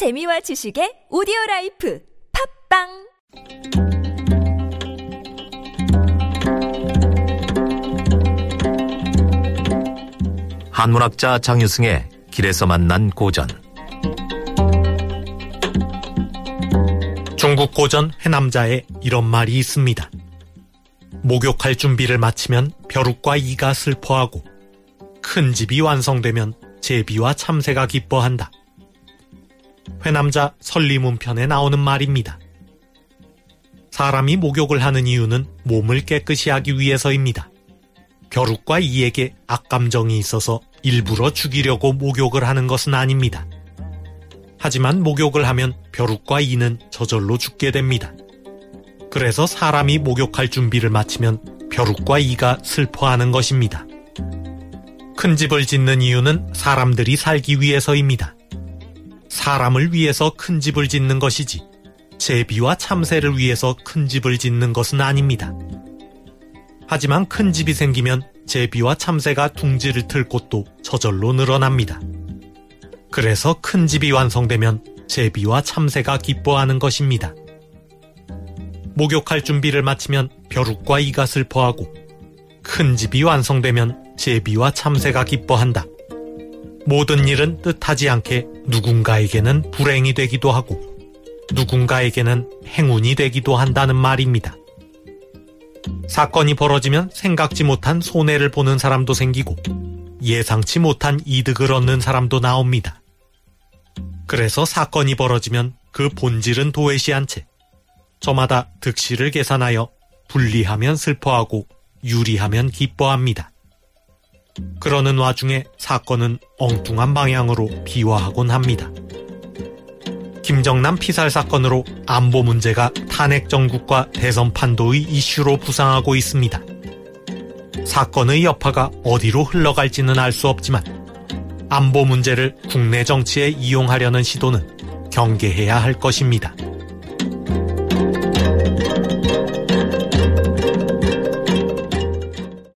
재미와 지식의 오디오라이프 팟빵. 한문학자 장유승의 길에서 만난 고전. 중국 고전 회남자에 이런 말이 있습니다. 목욕할 준비를 마치면 벼룩과 이가 슬퍼하고 큰 집이 완성되면 제비와 참새가 기뻐한다. 회남자 설리문 편에 나오는 말입니다. 사람이 목욕을 하는 이유는 몸을 깨끗이 하기 위해서입니다. 벼룩과 이에게 악감정이 있어서 일부러 죽이려고 목욕을 하는 것은 아닙니다. 하지만 목욕을 하면 벼룩과 이는 저절로 죽게 됩니다. 그래서 사람이 목욕할 준비를 마치면 벼룩과 이가 슬퍼하는 것입니다. 큰 집을 짓는 이유는 사람들이 살기 위해서입니다. 사람을 위해서 큰 집을 짓는 것이지 제비와 참새를 위해서 큰 집을 짓는 것은 아닙니다. 하지만 큰 집이 생기면 제비와 참새가 둥지를 틀 곳도 저절로 늘어납니다. 그래서 큰 집이 완성되면 제비와 참새가 기뻐하는 것입니다. 목욕할 준비를 마치면 벼룩과 이가 슬퍼하고 큰 집이 완성되면 제비와 참새가 기뻐한다. 모든 일은 뜻하지 않게 누군가에게는 불행이 되기도 하고 누군가에게는 행운이 되기도 한다는 말입니다. 사건이 벌어지면 생각지 못한 손해를 보는 사람도 생기고 예상치 못한 이득을 얻는 사람도 나옵니다. 그래서 사건이 벌어지면 그 본질은 도외시한 채 저마다 득실을 계산하여 불리하면 슬퍼하고 유리하면 기뻐합니다. 그러는 와중에 사건은 엉뚱한 방향으로 비화하곤 합니다. 김정남 피살 사건으로 안보 문제가 탄핵 정국과 대선 판도의 이슈로 부상하고 있습니다. 사건의 여파가 어디로 흘러갈지는 알 수 없지만 안보 문제를 국내 정치에 이용하려는 시도는 경계해야 할 것입니다.